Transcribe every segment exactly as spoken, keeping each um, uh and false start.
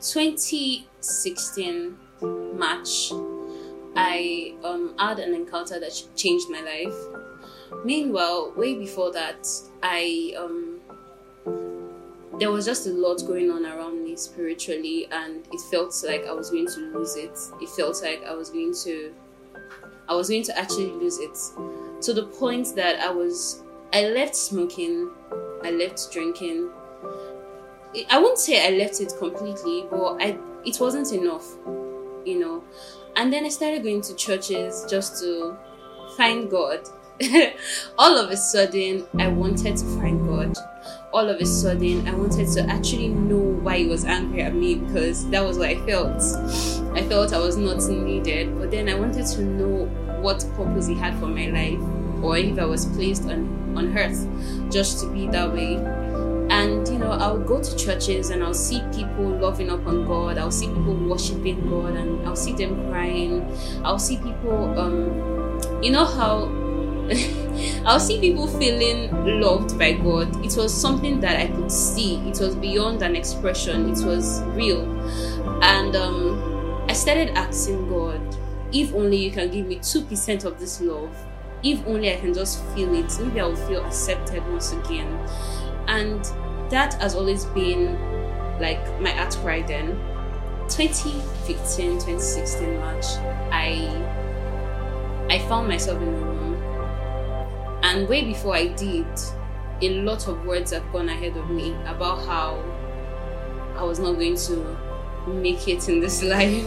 twenty sixteen March, I um, had an encounter that changed my life. Meanwhile, way before that, I um, there was just a lot going on around me spiritually, and it felt like I was going to lose it. It felt like I was going to, I was going to actually lose it, to the point that I was, I left smoking, I left drinking. I won't say I left it completely, but I it wasn't enough, you know. And then I started going to churches just to find God. All of a sudden, I wanted to find God. All of a sudden, I wanted to actually know why He was angry at me, because that was what I felt. I felt I was not needed, but then I wanted to know what purpose He had for my life, or if I was placed on, on earth just to be that way. And, you know, I'll go to churches and I'll see people loving up on God. I'll see people worshiping God, and I'll see them crying. I'll see people, um, you know how, I'll see people feeling loved by God. It was something that I could see. It was beyond an expression. It was real. And um, I started asking God, if only you can give me two percent of this love. If only I can just feel it. Maybe I will feel accepted once again. And that has always been like my outcry then. twenty fifteen, twenty sixteen March, I I found myself in a room, and way before I did, a lot of words have gone ahead of me about how I was not going to make it in this life,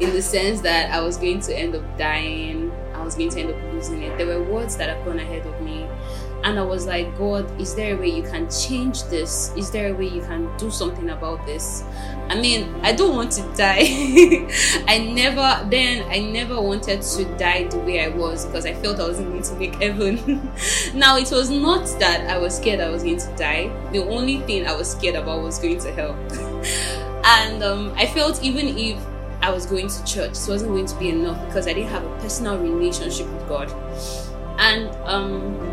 in the sense that I was going to end up dying, I was going to end up losing it. There were words that have gone ahead of me. And I was like, God, is there a way you can change this? Is there a way you can do something about this? I mean, I don't want to die. I never, then I never wanted to die the way I was, because I felt I wasn't going to make heaven. Now, it was not that I was scared I was going to die. The only thing I was scared about was going to hell. And um, I felt even if I was going to church, it wasn't going to be enough, because I didn't have a personal relationship with God. And um,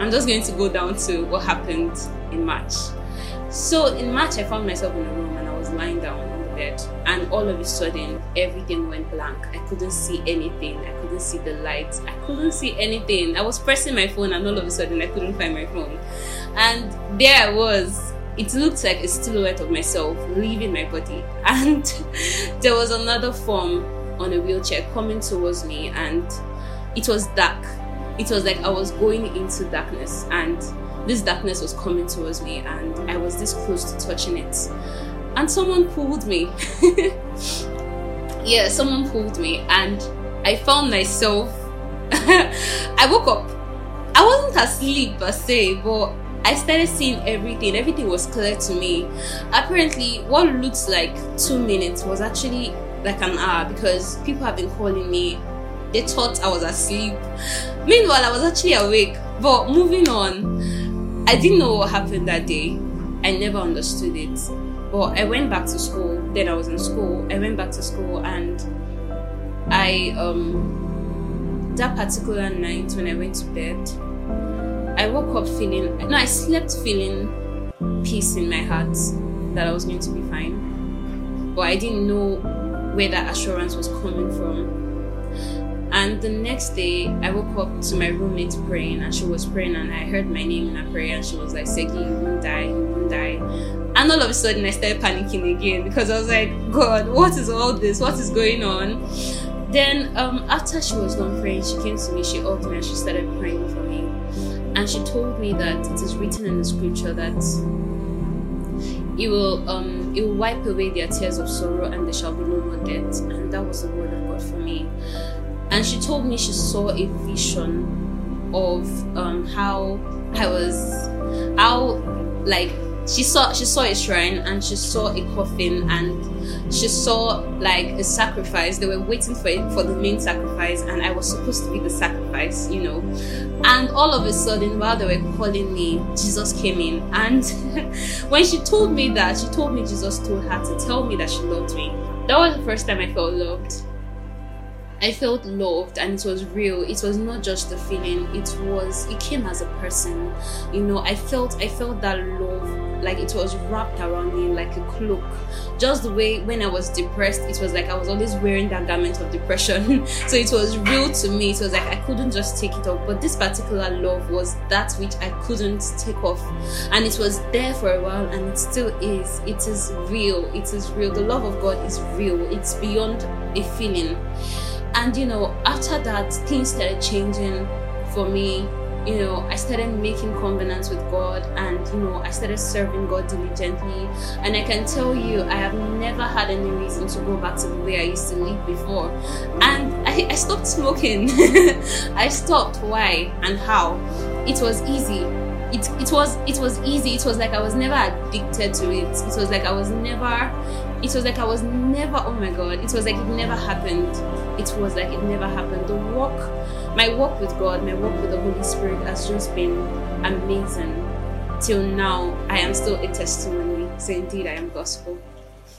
I'm just going to go down to what happened in March. So in March, I found myself in a room, and I was lying down on the bed, and all of a sudden, everything went blank. I couldn't see anything. I couldn't see the light. I couldn't see anything. I was pressing my phone, and all of a sudden, I couldn't find my phone. And there I was. It looked like a silhouette of myself leaving my body. And there was another form on a wheelchair coming towards me, and it was dark. It was like I was going into darkness, and this darkness was coming towards me, and I was this close to touching it. And someone pulled me. Yeah, someone pulled me, and I found myself. I woke up. I wasn't asleep per se, but I started seeing everything. Everything was clear to me. Apparently, what looked like two minutes was actually like an hour, because people have been calling me. They thought I was asleep. Meanwhile, I was actually awake. But moving on, I didn't know what happened that day. I never understood it. But I went back to school. Then I was in school. I went back to school, and I, um, that particular night when I went to bed, I woke up feeling, no, I slept feeling peace in my heart that I was going to be fine. But I didn't know where that assurance was coming from. And the next day, I woke up to my roommate praying, and she was praying, and I heard my name in her prayer, and she was like, "Segi, you won't die, you won't die." And all of a sudden, I started panicking again, because I was like, God, what is all this? What is going on? Then um, after she was done praying, she came to me, she hugged me, and she started praying for me. And she told me that it is written in the scripture that It will, um, it will wipe away their tears of sorrow, and there shall be no more death. And that was the word of God for me. And she told me she saw a vision of um, how I was, how like she saw she saw a shrine, and she saw a coffin, and she saw like a sacrifice. They were waiting for it, for the main sacrifice, and I was supposed to be the sacrifice, you know. And all of a sudden, while they were calling me, Jesus came in. And when she told me that, she told me Jesus told her to tell me that she loved me. That was the first time I felt loved. I felt loved, and it was real. It was not just a feeling. It was, it came as a person. You know, I felt, I felt that love like it was wrapped around me like a cloak. Just the way when I was depressed, it was like I was always wearing that garment of depression. So it was real to me. It was like I couldn't just take it off. But this particular love was that which I couldn't take off. And it was there for a while, and it still is. It is real. It is real. The love of God is real. It's beyond a feeling. And you know, after that, things started changing for me. You know, I started making covenants with God, and you know, I started serving God diligently. And I can tell you, I have never had any reason to go back to the way I used to live before. And I, I stopped smoking. I stopped. Why and how? It was easy. It, it was it was easy. It was like I was never addicted to it. It was like I was never it was like I was never oh my God, it was like it never happened. It was like it never happened. The walk my walk with God, my walk with the Holy Spirit has just been amazing. Till now, I am still a testimony. So indeed I am gospel.